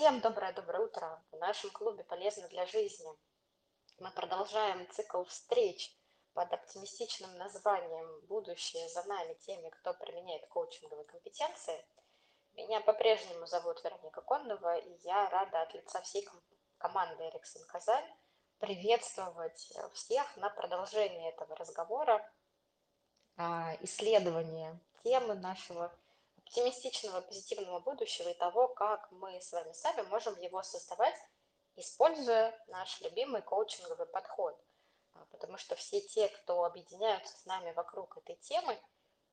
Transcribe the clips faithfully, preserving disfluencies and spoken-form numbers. Всем доброе-доброе утро в нашем клубе «Полезно для жизни». Мы продолжаем цикл встреч под оптимистичным названием «Будущее за нами» теми, кто применяет коучинговые компетенции. Меня по-прежнему зовут Вероника Коннова, и я рада от лица всей команды «Эриксон Казань» приветствовать всех на продолжение этого разговора, исследования темы нашего оптимистичного, позитивного будущего и того, как мы с вами сами можем его создавать, используя наш любимый коучинговый подход. Потому что все те, кто объединяются с нами вокруг этой темы,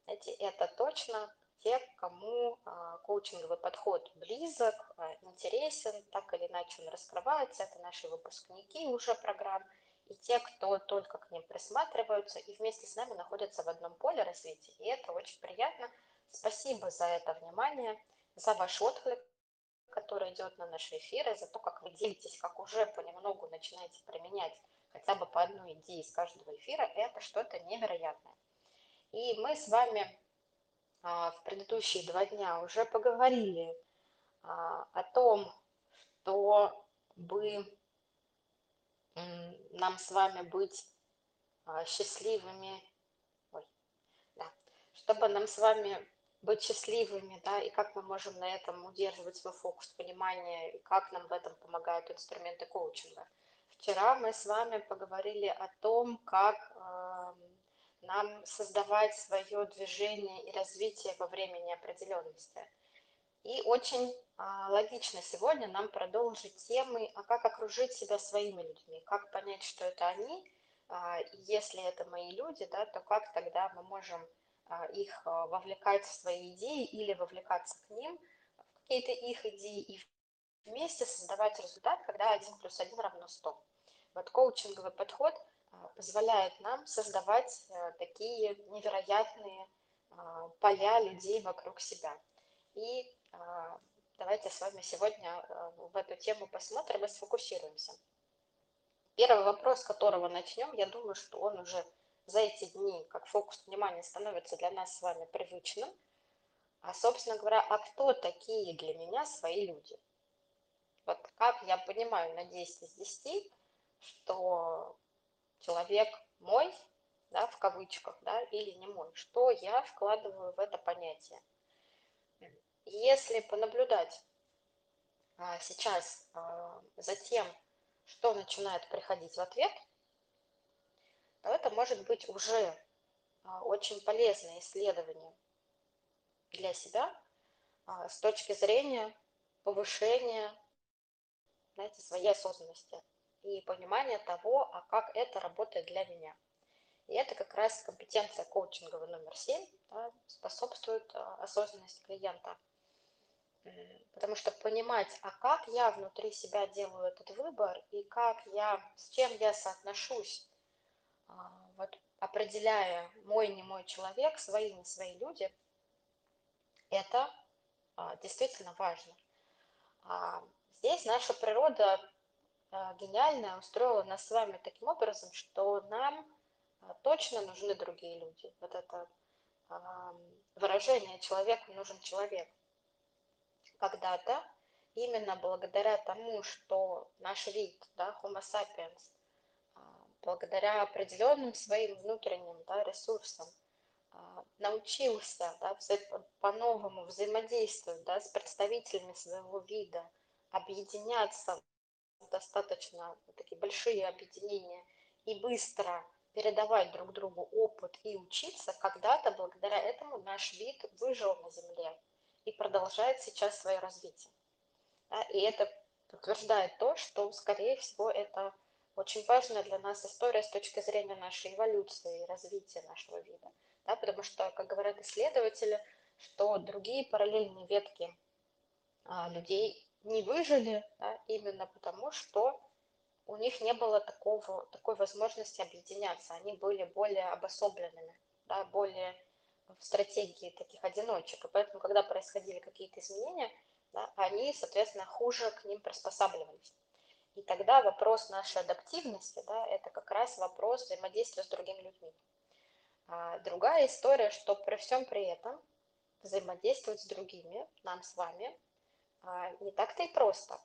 знаете, это точно те, кому коучинговый подход близок, интересен, так или иначе он раскрывается. Это наши выпускники уже программ и те, кто только к ним присматриваются и вместе с нами находятся в одном поле развития. И это очень приятно. Спасибо за это внимание, за ваш отклик, который идет на наши эфиры, за то, как вы делитесь, как уже понемногу начинаете применять хотя бы по одной идее из каждого эфира. Это что-то невероятное. И мы с вами в предыдущие два дня уже поговорили о том, что бы нам с вами быть счастливыми, ой, да, чтобы нам с вами быть счастливыми, да, и как мы можем на этом удерживать свой фокус понимания, и как нам в этом помогают инструменты коучинга. Вчера мы с вами поговорили о том, как э, нам создавать свое движение и развитие во время неопределенности. И очень э, логично сегодня нам продолжить темы, а как окружить себя своими людьми, как понять, что это они, э, если это мои люди, да, то как тогда мы можем их вовлекать в свои идеи или вовлекаться к ним, в какие-то их идеи, и вместе создавать результат, когда один плюс один равно сто. Вот коучинговый подход позволяет нам создавать такие невероятные поля людей вокруг себя. И давайте с вами сегодня в эту тему посмотрим и сфокусируемся. Первый вопрос, с которого начнем, я думаю, что он уже за эти дни, как фокус внимания становится для нас с вами привычным, а, собственно говоря, а кто такие для меня свои люди? Вот как я понимаю на десять из десяти, что человек мой, да, в кавычках, да, или не мой, что я вкладываю в это понятие? Если понаблюдать а, сейчас а, за тем, что начинает приходить в ответ, но это может быть уже очень полезное исследование для себя с точки зрения повышения, знаете, своей осознанности и понимания того, а как это работает для меня. И это как раз компетенция коучинговая номер семь, да, способствует осознанности клиента. Потому что понимать, а как я внутри себя делаю этот выбор и как я, с чем я соотношусь, вот определяя мой не мой человек, свои не свои люди, это действительно важно. Здесь наша природа гениально устроила нас с вами таким образом, что нам точно нужны другие люди. Вот это выражение «человеку нужен человек». Когда-то именно благодаря тому, что наш вид, да, Homo sapiens, благодаря определенным своим внутренним, да, ресурсам, научился, да, по-новому взаимодействовать, да, с представителями своего вида, объединяться в достаточно такие большие объединения и быстро передавать друг другу опыт и учиться, когда-то благодаря этому наш вид выжил на Земле и продолжает сейчас свое развитие. Да, и это подтверждает то, что, скорее всего, это очень важная для нас история с точки зрения нашей эволюции и развития нашего вида. Да, потому что, как говорят исследователи, что другие параллельные ветки а, людей не выжили, да, именно потому, что у них не было такого, такой возможности объединяться. Они были более обособленными, да, более в стратегии таких одиночек. И поэтому, когда происходили какие-то изменения, да, они, соответственно, хуже к ним приспосабливались. И тогда вопрос нашей адаптивности, да, это как раз вопрос взаимодействия с другими людьми. А другая история, что при всем при этом взаимодействовать с другими, нам с вами, не так-то и просто.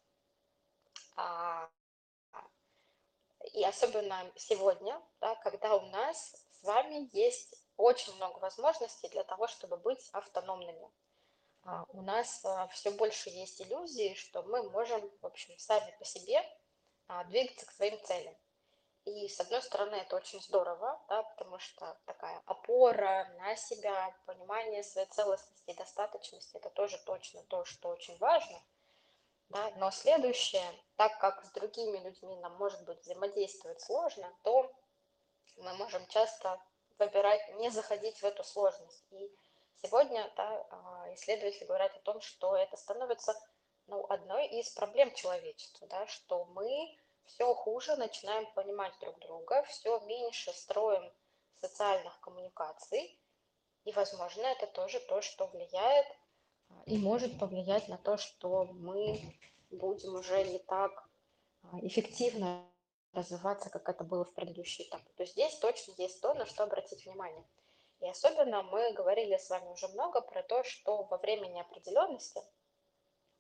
И особенно сегодня, да, когда у нас с вами есть очень много возможностей для того, чтобы быть автономными. У нас все больше есть иллюзии, что мы можем, в общем, сами по себе двигаться к своим целям. И, с одной стороны, это очень здорово, да, потому что такая опора на себя, понимание своей целостности и достаточности – это тоже точно то, что очень важно. Да. Но следующее, так как с другими людьми нам, может быть, взаимодействовать сложно, то мы можем часто выбирать не заходить в эту сложность. И сегодня, да, исследователи говорят о том, что это становится, ну, одной из проблем человечества, да, что мы все хуже начинаем понимать друг друга, все меньше строим социальных коммуникаций, и, возможно, это тоже то, что влияет и может повлиять на то, что мы будем уже не так эффективно развиваться, как это было в предыдущий этап. То есть здесь точно есть то, на что обратить внимание. И особенно мы говорили с вами уже много про то, что во время неопределенности,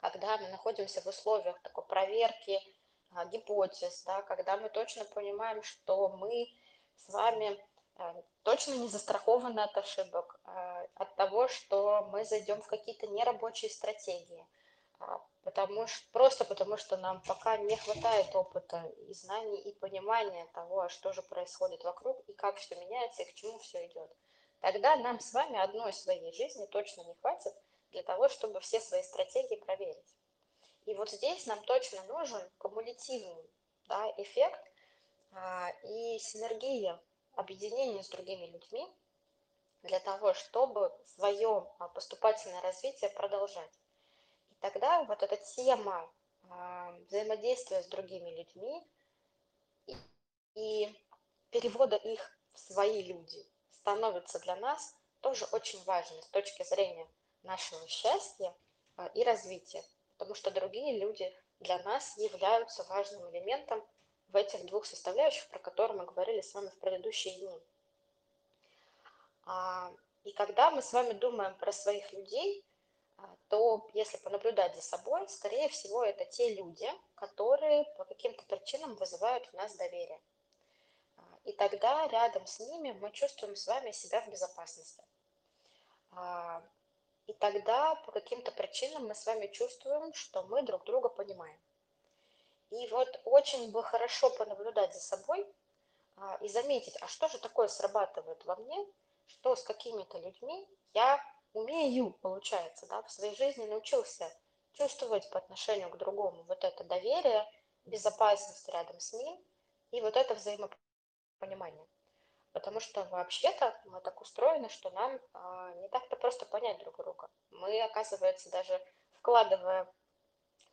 когда мы находимся в условиях такой проверки гипотез, да, когда мы точно понимаем, что мы с вами точно не застрахованы от ошибок, от того, что мы зайдем в какие-то нерабочие стратегии, потому что, просто потому что нам пока не хватает опыта и знаний, и понимания того, что же происходит вокруг, и как все меняется, и к чему все идет. Тогда нам с вами одной своей жизни точно не хватит для того, чтобы все свои стратегии проверить. И вот здесь нам точно нужен кумулятивный, да, эффект а, и синергия, объединение с другими людьми для того, чтобы свое поступательное развитие продолжать. И тогда вот эта тема а, взаимодействия с другими людьми и, и перевода их в свои люди становится для нас тоже очень важной с точки зрения нашего счастья а, и развития. Потому что другие люди для нас являются важным элементом в этих двух составляющих, про которые мы говорили с вами в предыдущие дни. И когда мы с вами думаем про своих людей, то если понаблюдать за собой, скорее всего, это те люди, которые по каким-то причинам вызывают у нас доверие. И тогда рядом с ними мы чувствуем с вами себя в безопасности. И тогда по каким-то причинам мы с вами чувствуем, что мы друг друга понимаем. И вот очень бы хорошо понаблюдать за собой а, и заметить, а что же такое срабатывает во мне, что с какими-то людьми я умею, получается, да, в своей жизни научился чувствовать по отношению к другому вот это доверие, безопасность рядом с ним и вот это взаимопонимание. Потому что вообще-то мы так устроены, что нам а, не так-то просто понять друг друга. Мы, оказывается, даже вкладывая,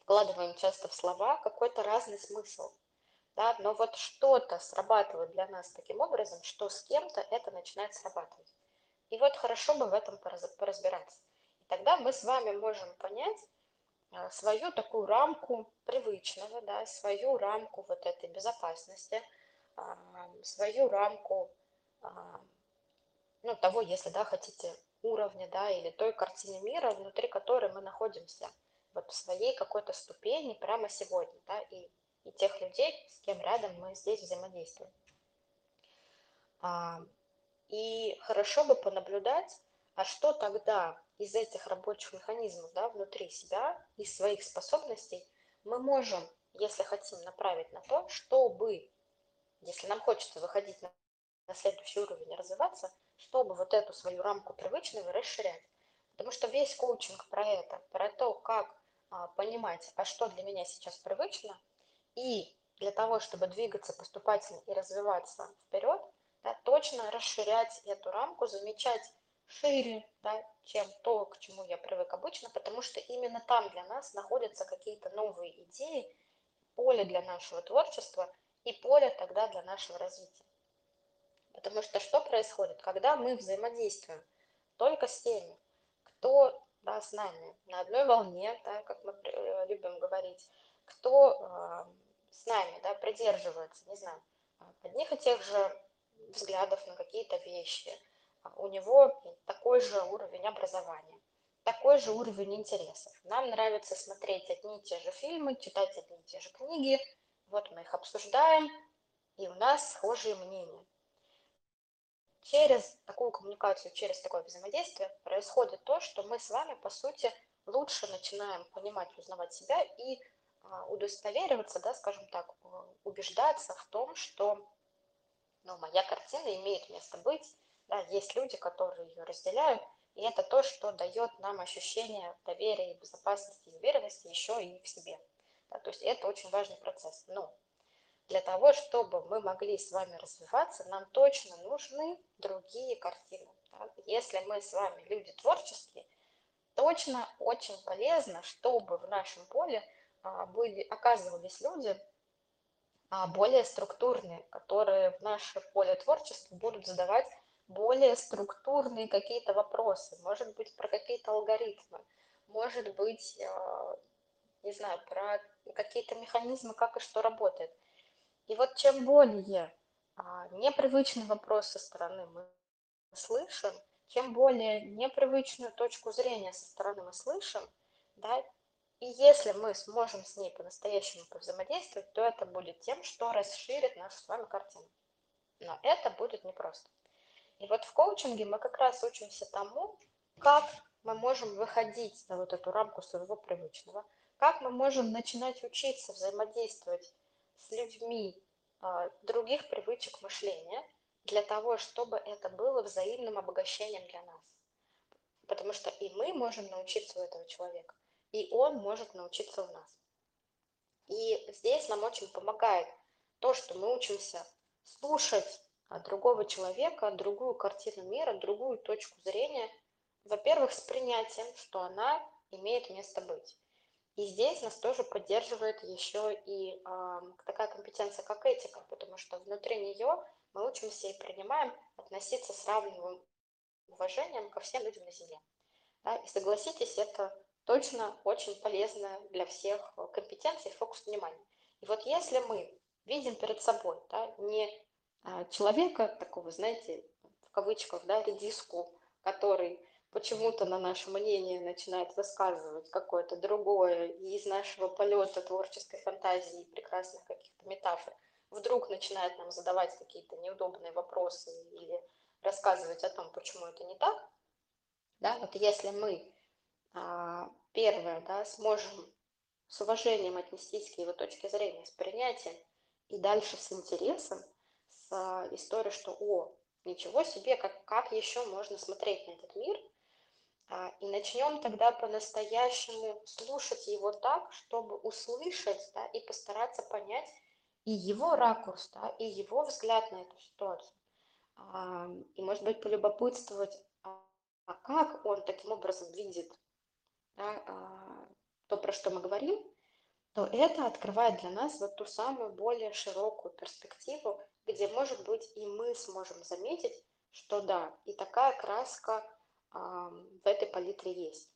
вкладываем часто в слова какой-то разный смысл. Да? Но вот что-то срабатывает для нас таким образом, что с кем-то это начинает срабатывать. И вот хорошо бы в этом поразбираться. И тогда мы с вами можем понять а, свою такую рамку привычного, да, свою рамку вот этой безопасности, а, свою рамку... ну, того, если, да, хотите, уровня, да, или той картины мира, внутри которой мы находимся, вот в своей какой-то ступени прямо сегодня, да, и, и тех людей, с кем рядом мы здесь взаимодействуем. А, и хорошо бы понаблюдать, а что тогда из этих рабочих механизмов, да, внутри себя, из своих способностей мы можем, если хотим, направить на то, чтобы, если нам хочется выходить на на следующий уровень развиваться, чтобы вот эту свою рамку привычную расширять. Потому что весь коучинг про это, про то, как а, понимать, а что для меня сейчас привычно, и для того, чтобы двигаться поступательно и развиваться вперед, да, точно расширять эту рамку, замечать шире, да, чем то, к чему я привык обычно, потому что именно там для нас находятся какие-то новые идеи, поле для нашего творчества и поле тогда для нашего развития. Потому что что происходит, когда мы взаимодействуем только с теми, кто, да, с нами на одной волне, да, как мы любим говорить, кто э, с нами, да, придерживается, не знаю, одних и тех же взглядов на какие-то вещи, у него такой же уровень образования, такой же уровень интересов. Нам нравится смотреть одни и те же фильмы, читать одни и те же книги. Вот мы их обсуждаем, и у нас схожие мнения. Через такую коммуникацию, через такое взаимодействие происходит то, что мы с вами, по сути, лучше начинаем понимать, узнавать себя и удостовериваться, да, скажем так, убеждаться в том, что ну, моя картина имеет место быть, да, есть люди, которые ее разделяют, и это то, что дает нам ощущение доверия, безопасности и уверенности еще и в себе. Да, то есть это очень важный процесс. Но для того, чтобы мы могли с вами развиваться, нам точно нужны другие картины. Да. Если мы с вами люди творческие, точно очень полезно, чтобы в нашем поле были, оказывались люди более структурные, которые в наше поле творчества будут задавать более структурные какие-то вопросы, может быть, про какие-то алгоритмы, может быть, не знаю, про какие-то механизмы, как и что работает. И вот чем более непривычный вопрос со стороны мы слышим, чем более непривычную точку зрения со стороны мы слышим, да, и если мы сможем с ней по-настоящему повзаимодействовать, то это будет тем, что расширит нашу с вами картину. Но это будет непросто. И вот в коучинге мы как раз учимся тому, как мы можем выходить на вот эту рамку своего привычного, как мы можем начинать учиться взаимодействовать с людьми других привычек мышления, для того, чтобы это было взаимным обогащением для нас. Потому что и мы можем научиться у этого человека, и он может научиться у нас. И здесь нам очень помогает то, что мы учимся слушать другого человека, другую картину мира, другую точку зрения, во-первых, с принятием, что она имеет место быть. И здесь нас тоже поддерживает еще и э, такая компетенция, как этика, потому что внутри нее мы учимся и принимаем относиться с равным уважением ко всем людям на Земле. Да? И согласитесь, это точно очень полезно для всех компетенций, фокус внимания. И вот если мы видим перед собой, да, не человека такого, знаете, в кавычках, да, редиску, который почему-то на наше мнение начинает высказывать какое-то другое и из нашего полета творческой фантазии, прекрасных каких-то метафор, вдруг начинает нам задавать какие-то неудобные вопросы или рассказывать о том, почему это не так, да, вот если мы, первое, да, сможем с уважением отнестись к его точке зрения, с принятием и дальше с интересом, с историей, что «О, ничего себе, как, как еще можно смотреть на этот мир», и начнем тогда по-настоящему слушать его так, чтобы услышать, да, и постараться понять и его ракурс, да, и его взгляд на эту ситуацию. И, может быть, полюбопытствовать, а как он таким образом видит, да, то, про что мы говорим, то это открывает для нас вот ту самую более широкую перспективу, где, может быть, и мы сможем заметить, что да, и такая краска а, в этой палитре есть.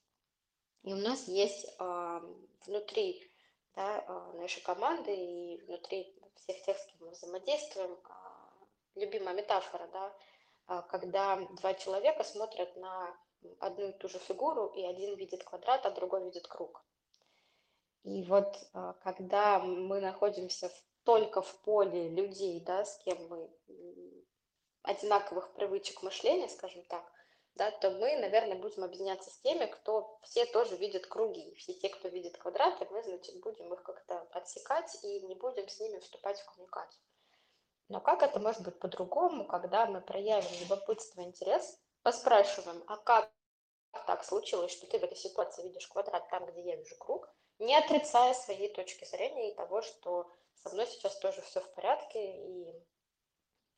И у нас есть а, внутри, да, нашей команды и внутри всех тех, с кем мы взаимодействуем, а, любимая метафора, да, а, когда два человека смотрят на одну и ту же фигуру, и один видит квадрат, а другой видит круг. И вот а, когда мы находимся в только в поле людей, да, с кем мы одинаковых привычек мышления, скажем так, да, то мы, наверное, будем объединяться с теми, кто все тоже видит круги, все те, кто видит квадраты, мы, значит, будем их как-то отсекать и не будем с ними вступать в коммуникацию. Но как это может быть по-другому, когда мы проявим любопытство, интерес, поспрашиваем, а как так случилось, что ты в этой ситуации видишь квадрат там, где я вижу круг, не отрицая своей точки зрения и того, что со мной сейчас тоже все в порядке, и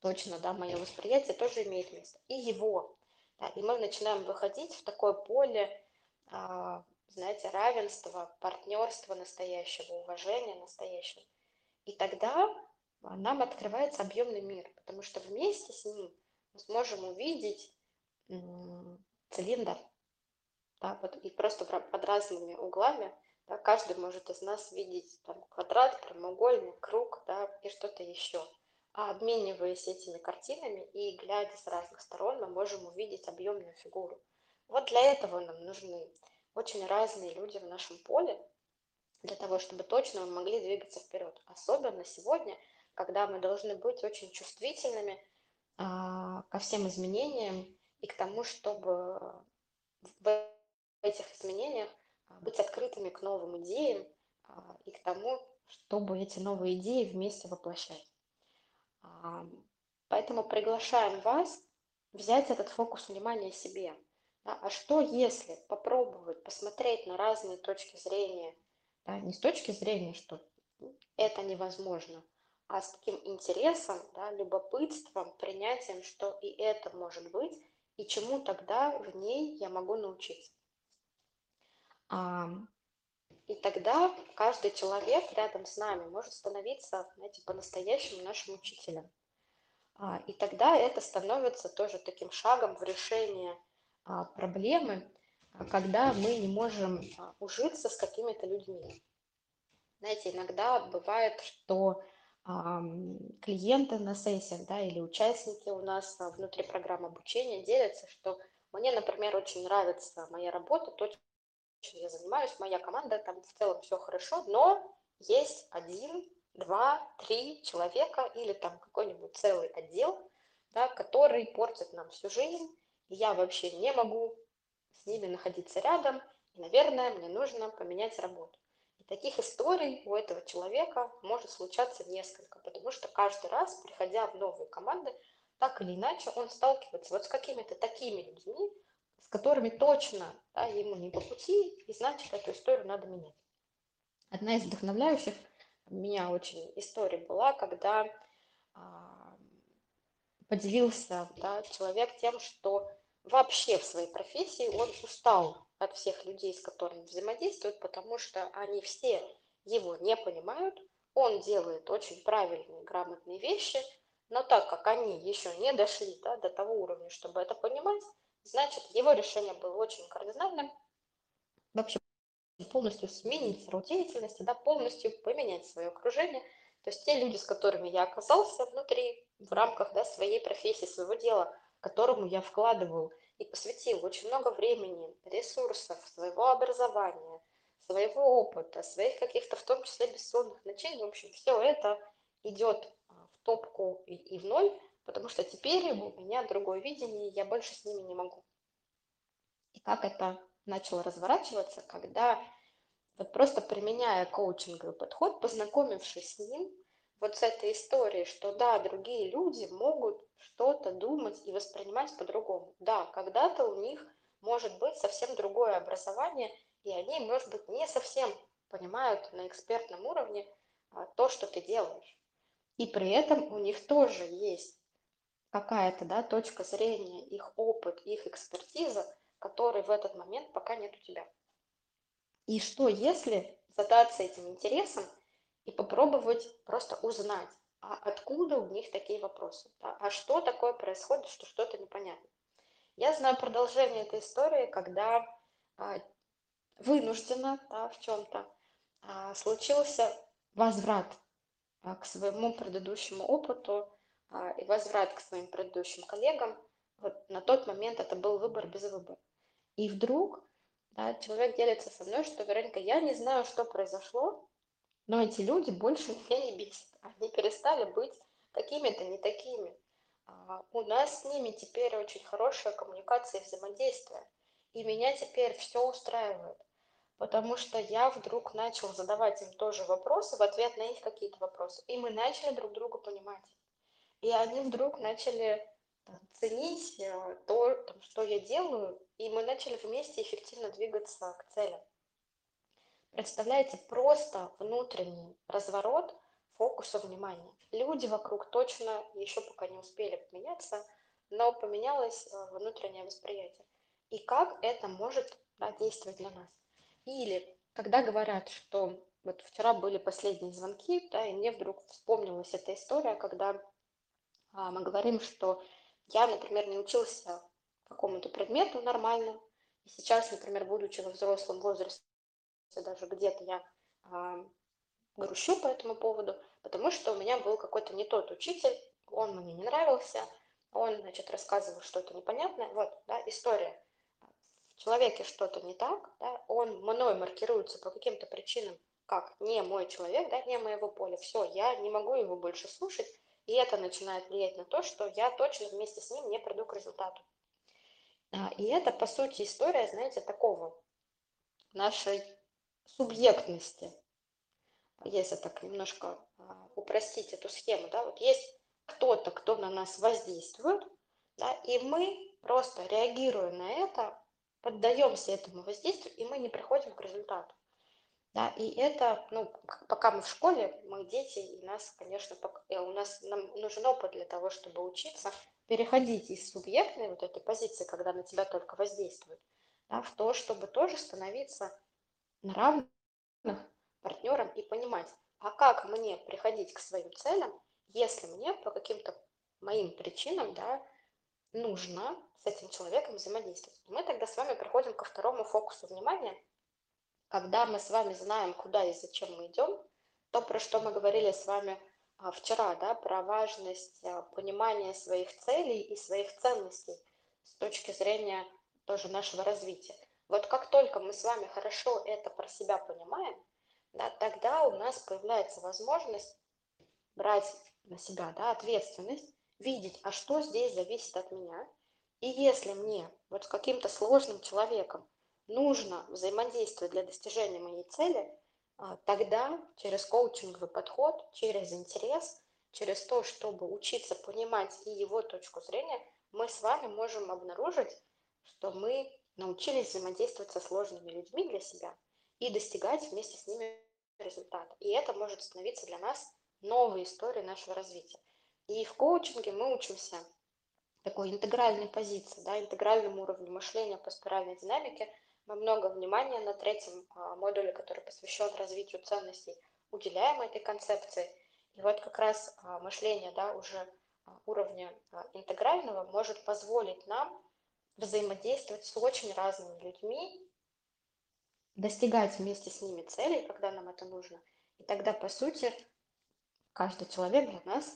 точно, да, мое восприятие тоже имеет место. И его. Да, и мы начинаем выходить в такое поле, а, знаете, равенства, партнерства настоящего, уважения настоящего. И тогда нам открывается объемный мир, потому что вместе с ним мы сможем увидеть м- цилиндр, да, вот, и просто под разными углами. Да, каждый может из нас видеть там квадрат, прямоугольник, круг, да, и что-то еще. А обмениваясь этими картинами и глядя с разных сторон, мы можем увидеть объемную фигуру. Вот для этого нам нужны очень разные люди в нашем поле, для того, чтобы точно мы могли двигаться вперед. Особенно сегодня, когда мы должны быть очень чувствительными а, ко всем изменениям и к тому, чтобы в этих изменениях быть открытыми к новым идеям а, и к тому, чтобы эти новые идеи вместе воплощать. А, поэтому приглашаем вас взять этот фокус внимания себе. Да? А что если попробовать посмотреть на разные точки зрения, да, не с точки зрения, что это невозможно, а с таким интересом, да, любопытством, принятием, что и это может быть, и чему тогда в ней я могу научиться. А, и тогда каждый человек рядом с нами может становиться, знаете, по-настоящему нашим учителем. А, и тогда это становится тоже таким шагом в решении а, проблемы, когда мы не можем ужиться с какими-то людьми. Знаете, иногда бывает, что а, клиенты на сессиях, да, или участники у нас внутри программы обучения делятся, что мне, например, очень нравится моя работа, то, чем я занимаюсь, моя команда, там в целом все хорошо, но есть один, два, три человека или там какой-нибудь целый отдел, да, который портит нам всю жизнь, и я вообще не могу с ними находиться рядом, и, наверное, мне нужно поменять работу. И таких историй у этого человека может случаться несколько, потому что каждый раз, приходя в новые команды, так или иначе он сталкивается вот с какими-то такими людьми, с которыми точно, да, ему не по пути, и значит, эту историю надо менять. Одна из вдохновляющих меня очень история была, когда а, поделился, да, человек тем, что вообще в своей профессии он устал от всех людей, с которыми взаимодействует, потому что они все его не понимают, он делает очень правильные, грамотные вещи, но так как они еще не дошли, да, до того уровня, чтобы это понимать, значит, его решение было очень кардинальным, вообще полностью сменить род деятельности, да, полностью поменять свое окружение. То есть те люди, с которыми я оказался внутри, в рамках, да, своей профессии, своего дела, которому я вкладывал и посвятил очень много времени, ресурсов, своего образования, своего опыта, своих каких-то, в том числе, бессонных ночей. В общем, все это идет в топку и, и в ноль, потому что теперь у меня другое видение, я больше с ними не могу. И как это начало разворачиваться, когда вот просто применяя коучинговый подход, познакомившись с ним, вот с этой историей, что да, другие люди могут что-то думать и воспринимать по-другому. Да, когда-то у них может быть совсем другое образование, и они, может быть, не совсем понимают на экспертном уровне то, что ты делаешь. И при этом у них тоже есть какая-то, да, точка зрения, их опыт, их экспертиза, которой в этот момент пока нет у тебя. И что, если задаться этим интересом и попробовать просто узнать, а откуда у них такие вопросы, да? А что такое происходит, что что-то непонятно. Я знаю продолжение этой истории, когда а, вынужденно, да, в чем-то а, случился возврат а, к своему предыдущему опыту а, и возврат к своим предыдущим коллегам. Вот на тот момент это был выбор без выбора. И вдруг, да, человек делится со мной, что, Вероника, я не знаю, что произошло, но эти люди больше меня не бесят. Они перестали быть такими-то, не такими. А у нас с ними теперь очень хорошая коммуникация и взаимодействие. И меня теперь все устраивает. Потому что я вдруг начал задавать им тоже вопросы, в ответ на их какие-то вопросы. И мы начали друг друга понимать. И они вдруг начали ценить то, что я делаю. И мы начали вместе эффективно двигаться к цели. Представляете, просто внутренний разворот фокуса внимания. Люди вокруг точно еще пока не успели поменяться, но поменялось внутреннее восприятие. И как это может, да, действовать на нас? Или когда говорят, что вот вчера были последние звонки, да, и мне вдруг вспомнилась эта история, когда а, мы говорим, что я, например, не учился какому-то предмету нормально, и сейчас, например, будучи во взрослом возрасте, даже где-то я а, грущу по этому поводу, потому что у меня был какой-то не тот учитель, он мне не нравился, он, значит, рассказывал что-то непонятное. Вот, да, история. в человеке что-то не так, да, он мной маркируется по каким-то причинам, как не мой человек, да, не моего поля, все, я не могу его больше слушать, и это начинает влиять на то, что я точно вместе с ним не приду к результату. И это, по сути, история, знаете, такого нашей субъектности, если так немножко упростить эту схему, да, вот есть кто-то, кто на нас воздействует, да, и мы просто реагируя на это, поддаемся этому воздействию, и мы не приходим к результату. Да, и это, ну, пока мы в школе, мы дети, и нас, конечно, у нас нам нужен опыт для того, чтобы учиться переходить из субъектной вот этой позиции, когда на тебя только воздействуют, да, в то, чтобы тоже становиться на равных партнером и понимать, а как мне приходить к своим целям, если мне по каким-то моим причинам, да, нужно с этим человеком взаимодействовать. Мы тогда с вами приходим ко второму фокусу внимания. Когда мы с вами знаем, куда и зачем мы идем, то, про что мы говорили с вами вчера, да, про важность понимания своих целей и своих ценностей с точки зрения тоже нашего развития. Вот как только мы с вами хорошо это про себя понимаем, да, тогда у нас появляется возможность брать на себя, да, ответственность, видеть, а что здесь зависит от меня. И если мне вот с каким-то сложным человеком нужно взаимодействие для достижения моей цели, тогда через коучинговый подход, через интерес, через то, чтобы учиться понимать и его точку зрения, мы с вами можем обнаружить, что мы научились взаимодействовать со сложными людьми для себя и достигать вместе с ними результата. И это может становиться для нас новой историей нашего развития. И в коучинге мы учимся такой интегральной позиции, да, интегральному уровню мышления по спиральной динамике. Мы много внимания на третьем модуле, который посвящен развитию ценностей, уделяем этой концепции. И вот как раз мышление, да, уже уровня интегрального может позволить нам взаимодействовать с очень разными людьми, достигать вместе с ними целей, когда нам это нужно. И тогда, по сути, каждый человек для нас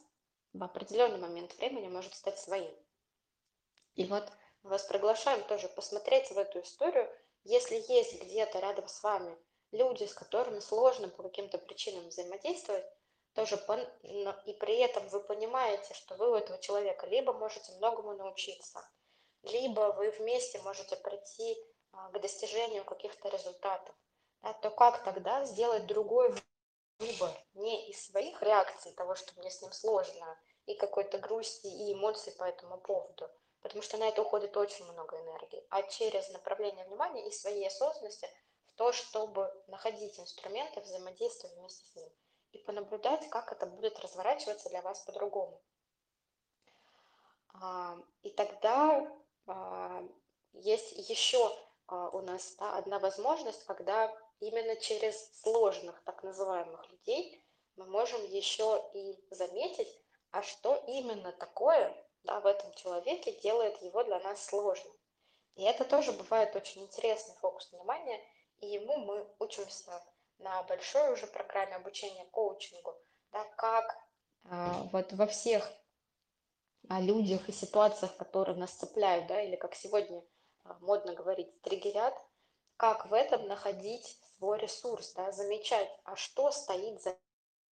в определенный момент времени может стать своим. И вот мы вас приглашаем тоже посмотреть в эту историю. Если есть где-то рядом с вами люди, с которыми сложно по каким-то причинам взаимодействовать, тоже по... и при этом вы понимаете, что вы у этого человека либо можете многому научиться, либо вы вместе можете прийти к достижению каких-то результатов, да, то как тогда сделать другой выбор? Не из своих реакций, того, что мне с ним сложно, и какой-то грусти, и эмоций по этому поводу, потому что на это уходит очень много энергии, а через направление внимания и своей осознанности в то, чтобы находить инструменты взаимодействия вместе с ним и понаблюдать, как это будет разворачиваться для вас по-другому. И тогда есть еще у нас одна возможность, когда именно через сложных так называемых людей мы можем еще и заметить, а что именно такое, да, в этом человеке делает его для нас сложным. И это тоже бывает очень интересный фокус внимания, и ему мы учимся на большой уже программе обучения коучингу, да, как а, вот во всех о людях и ситуациях, которые нас цепляют, да, или как сегодня модно говорить, триггерят, как в этом находить свой ресурс, да, замечать, а что стоит за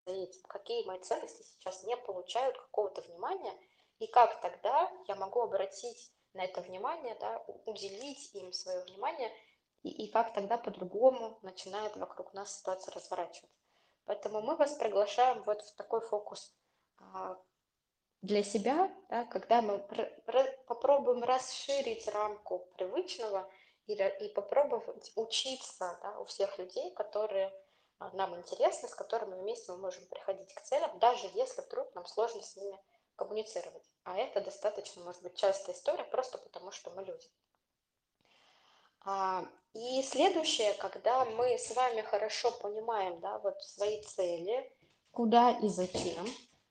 этим, какие мои ценности сейчас не получают какого-то внимания, и как тогда я могу обратить на это внимание, да, уделить им свое внимание, и, и как тогда по-другому начинает вокруг нас ситуация разворачиваться. Поэтому мы вас приглашаем вот в такой фокус для себя, да, когда мы попробуем расширить рамку привычного и, и попробовать учиться, да, у всех людей, которые нам интересны, с которыми вместе мы можем приходить к целям, даже если вдруг нам сложно с ними коммуницировать. А это достаточно, может быть, частая история, просто потому что мы люди. И следующее, когда мы с вами хорошо понимаем, да, вот свои цели, куда и зачем,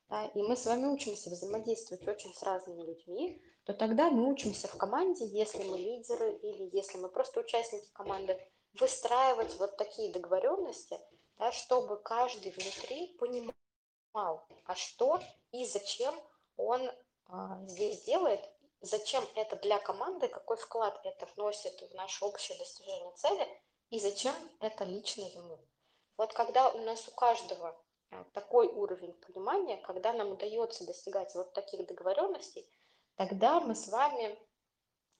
да, и мы с вами учимся взаимодействовать очень с разными людьми, то тогда мы учимся в команде, если мы лидеры или если мы просто участники команды, выстраивать вот такие договоренности, да, чтобы каждый внутри понимал, а что и зачем он а, здесь делает, зачем это для команды, какой вклад это вносит в наше общее достижение цели и зачем это лично ему. Вот когда у нас у каждого такой уровень понимания, когда нам удается достигать вот таких договоренностей, тогда мы с вами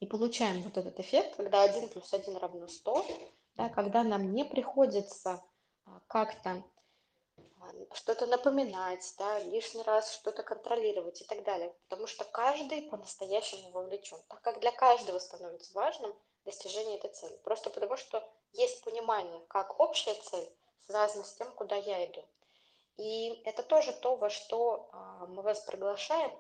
и получаем вот этот эффект, когда один плюс один равно сто, да, когда нам не приходится как-то что-то напоминать, да, лишний раз что-то контролировать и так далее, потому что каждый по-настоящему вовлечен, так как для каждого становится важным достижение этой цели, просто потому что есть понимание, как общая цель связана с тем, куда я иду. И это тоже то, во что мы вас приглашаем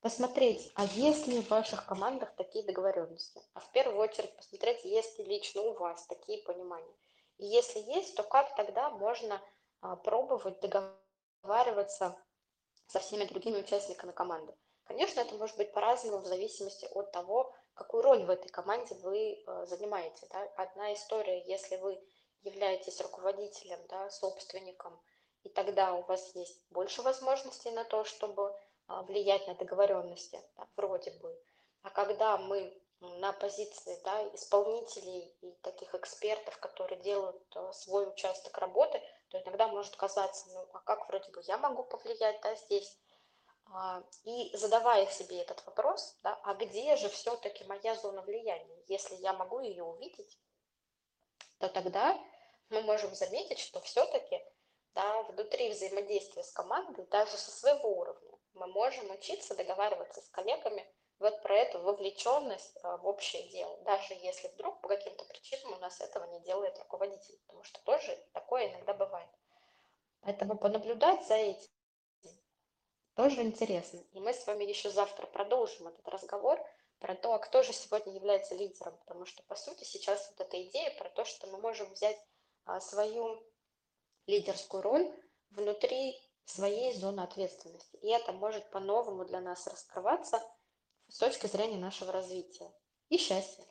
посмотреть, а есть ли в ваших командах такие договоренности, а в первую очередь посмотреть, есть ли лично у вас такие понимания. И если есть, то как тогда можно а, пробовать договариваться со всеми другими участниками команды? Конечно, это может быть по-разному в зависимости от того, какую роль в этой команде вы а, занимаете. Да? Одна история, если вы являетесь руководителем, да, собственником, и тогда у вас есть больше возможностей на то, чтобы а, влиять на договоренности, да, вроде бы. А когда мы на позиции, да, исполнителей и таких экспертов, которые делают свой участок работы, то иногда может казаться, ну а как вроде бы я могу повлиять, да, здесь? И задавая себе этот вопрос, да, а где же все-таки моя зона влияния? Если я могу ее увидеть, то тогда мы можем заметить, что все-таки, да, внутри взаимодействия с командой, даже со своего уровня, мы можем учиться договариваться с коллегами вот про эту вовлеченность в общее дело, даже если вдруг по каким-то причинам у нас этого не делает руководитель, потому что тоже такое иногда бывает. Поэтому понаблюдать за этим тоже интересно. И мы с вами еще завтра продолжим этот разговор про то, кто же сегодня является лидером, потому что, по сути, сейчас вот эта идея про то, что мы можем взять свою лидерскую роль внутри своей зоны ответственности. И это может по-новому для нас раскрываться с точки зрения нашего развития и счастья.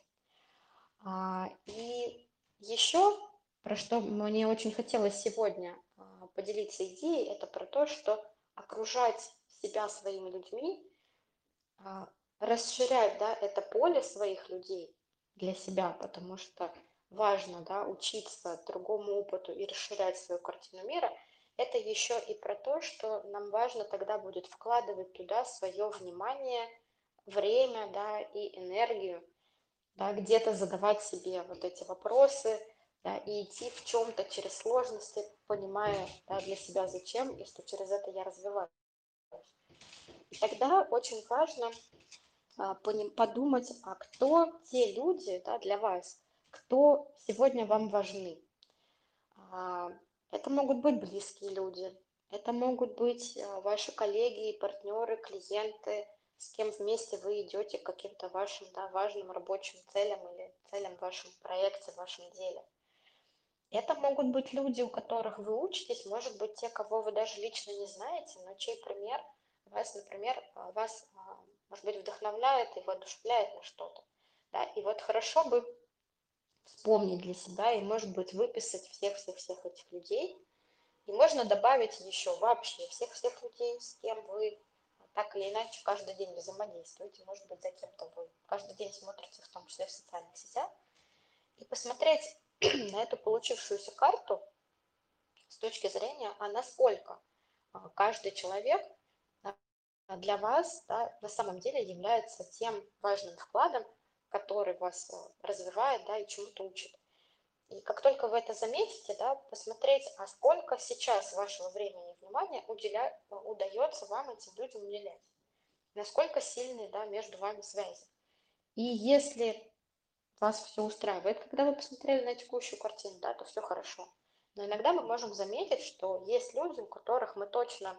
И еще, про что мне очень хотелось сегодня поделиться идеей, это про то, что окружать себя своими людьми, расширять, да, это поле своих людей для себя, потому что важно, да, учиться другому опыту и расширять свою картину мира. Это еще и про то, что нам важно тогда будет вкладывать туда свое внимание, время, да, и энергию, да, где-то задавать себе вот эти вопросы, да, и идти в чем-то через сложности, понимая, да, для себя зачем, и что через это я развиваюсь. И тогда очень важно а, подумать, а кто те люди, да, для вас, кто сегодня вам важны. А, это могут быть близкие люди, это могут быть а, ваши коллеги, партнеры, клиенты, с кем вместе вы идете к каким-то вашим, да, важным рабочим целям или целям в вашем проекте, в вашем деле. Это могут быть люди, у которых вы учитесь, может быть, те, кого вы даже лично не знаете, но чей пример вас, например, вас, может быть, вдохновляет и воодушевляет на что-то. Да? И вот хорошо бы вспомнить для себя и, может быть, выписать всех-всех-всех этих людей. И можно добавить еще вообще всех-всех людей, с кем вы так или иначе каждый день взаимодействуете, может быть, за кем-то вы каждый день смотрите, в том числе в социальных сетях, и посмотреть на эту получившуюся карту с точки зрения, а насколько каждый человек для вас, да, на самом деле является тем важным вкладом, который вас развивает, да, и чему-то учит. И как только вы это заметите, да, посмотреть, а сколько сейчас вашего времени и внимания уделя... удается вам этим людям уделять. Насколько сильны, да, между вами связи. И если вас все устраивает, когда вы посмотрели на текущую картину, да, то все хорошо. Но иногда мы можем заметить, что есть люди, у которых мы точно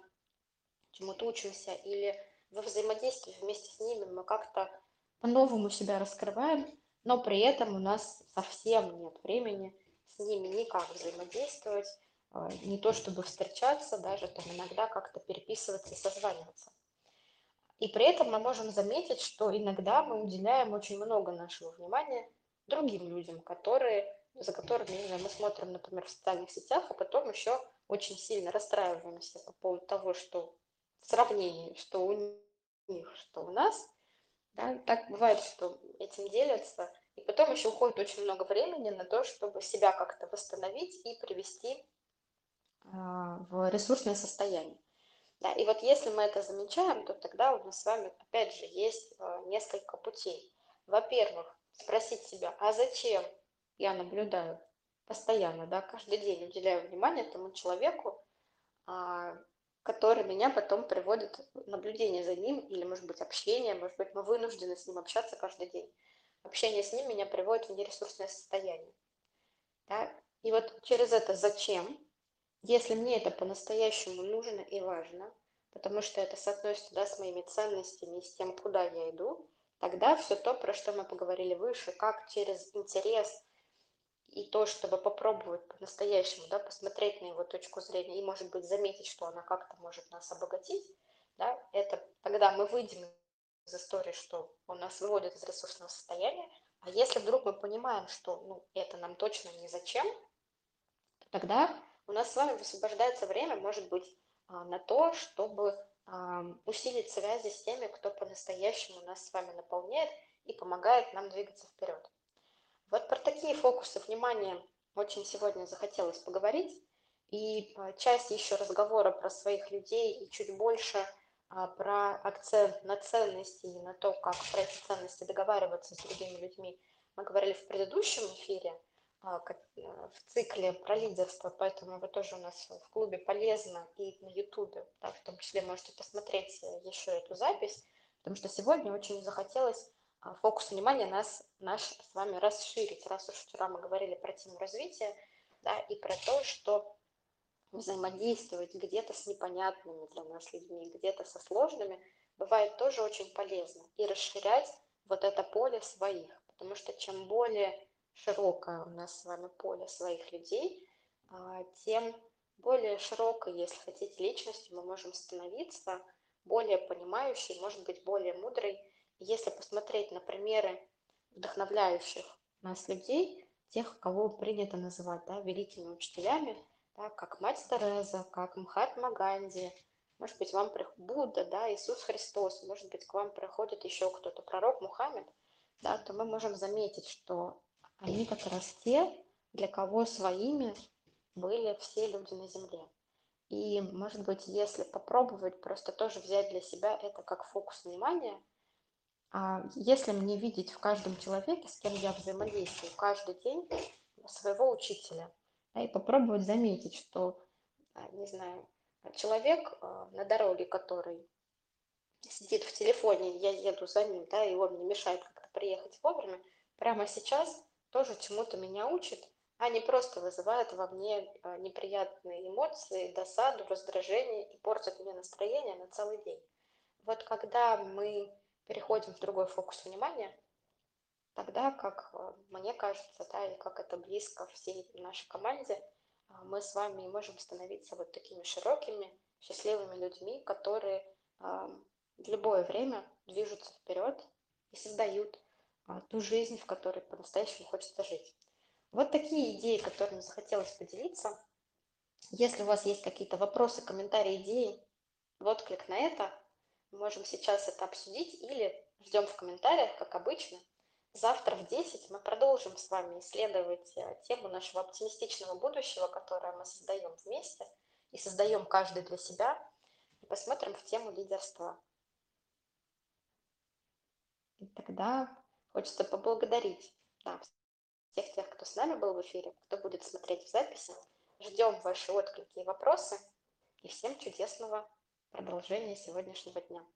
чему-то учимся, или во взаимодействии вместе с ними мы как-то по-новому себя раскрываем, но при этом у нас совсем нет времени с ними никак взаимодействовать, не то чтобы встречаться, даже там иногда как-то переписываться и созваниваться. И при этом мы можем заметить, что иногда мы уделяем очень много нашего внимания другим людям, которые, за которыми, не знаю, мы смотрим, например, в социальных сетях, а потом еще очень сильно расстраиваемся по поводу того, что в сравнении, что у них, что у нас. Да? Так бывает, что этим делятся. И потом еще уходит очень много времени на то, чтобы себя как-то восстановить и привести в ресурсное состояние. Да, и вот если мы это замечаем, то тогда у нас с вами, опять же, есть несколько путей. Во-первых, спросить себя, а зачем я наблюдаю постоянно, да, каждый день уделяю внимание тому человеку, который меня потом приводит в наблюдение за ним, или, может быть, общение, может быть, мы вынуждены с ним общаться каждый день. Общение с ним меня приводит в нересурсное состояние. Да? И вот через это «зачем?», если мне это по-настоящему нужно и важно, потому что это соотносится, да, с моими ценностями и с тем, куда я иду, тогда все то, про что мы поговорили выше, как через интерес и то, чтобы попробовать по-настоящему, да, посмотреть на его точку зрения и, может быть, заметить, что она как-то может нас обогатить, да, это тогда мы выйдем из истории, что он нас выводит из ресурсного состояния. А если вдруг мы понимаем, что, ну, это нам точно не зачем, тогда у нас с вами высвобождается время, может быть, на то, чтобы усилить связи с теми, кто по-настоящему нас с вами наполняет и помогает нам двигаться вперед. Вот про такие фокусы внимания очень сегодня захотелось поговорить. И часть еще разговора про своих людей и чуть больше про акцент на ценности и на то, как про эти ценности договариваться с другими людьми, мы говорили в предыдущем эфире, в цикле про лидерство, поэтому вы тоже у нас в клубе полезно и на ютубе, да, в том числе можете посмотреть еще эту запись, потому что сегодня очень захотелось фокус внимания нас, наш с вами расширить, раз уж вчера мы говорили про тему развития, да, и про то, что взаимодействовать где-то с непонятными для нас людьми, где-то со сложными, бывает тоже очень полезно, и расширять вот это поле своих, потому что чем более широкое у нас с вами поле своих людей, тем более широкой, если хотите, личностью мы можем становиться, более понимающей, может быть, более мудрой. Если посмотреть на примеры вдохновляющих нас людей, тех, кого принято называть, да, великими учителями, да, как Мать Тереза, как Махатма Ганди, может быть, вам приходит Будда, да, Иисус Христос, может быть, к вам приходит еще кто-то, пророк Мухаммед, да, то мы можем заметить, что они как раз те, для кого своими были все люди на земле. И, может быть, если попробовать просто тоже взять для себя это как фокус внимания, а если мне видеть в каждом человеке, с кем я взаимодействую каждый день, своего учителя, да, и попробовать заметить, что, не знаю, человек на дороге, который сидит в телефоне, я еду за ним, да, и он мне мешает как-то приехать вовремя, прямо сейчас тоже чему-то меня учит, а не просто вызывает во мне неприятные эмоции, досаду, раздражение и портит мне настроение на целый день. Вот когда мы переходим в другой фокус внимания, тогда, как мне кажется, да, и как это близко всей нашей команде, мы с вами можем становиться вот такими широкими, счастливыми людьми, которые в любое время движутся вперед и создают ту жизнь, в которой по-настоящему хочется жить. Вот такие идеи, которыми захотелось поделиться. Если у вас есть какие-то вопросы, комментарии, идеи, вот клик на это, мы можем сейчас это обсудить или ждем в комментариях, как обычно. Завтра в десять мы продолжим с вами исследовать тему нашего оптимистичного будущего, которое мы создаем вместе и создаем каждый для себя, и посмотрим в тему лидерства. И тогда хочется поблагодарить, да, всех тех, кто с нами был в эфире, кто будет смотреть в записи. Ждем ваши отклики и вопросы. И всем чудесного продолжения сегодняшнего дня.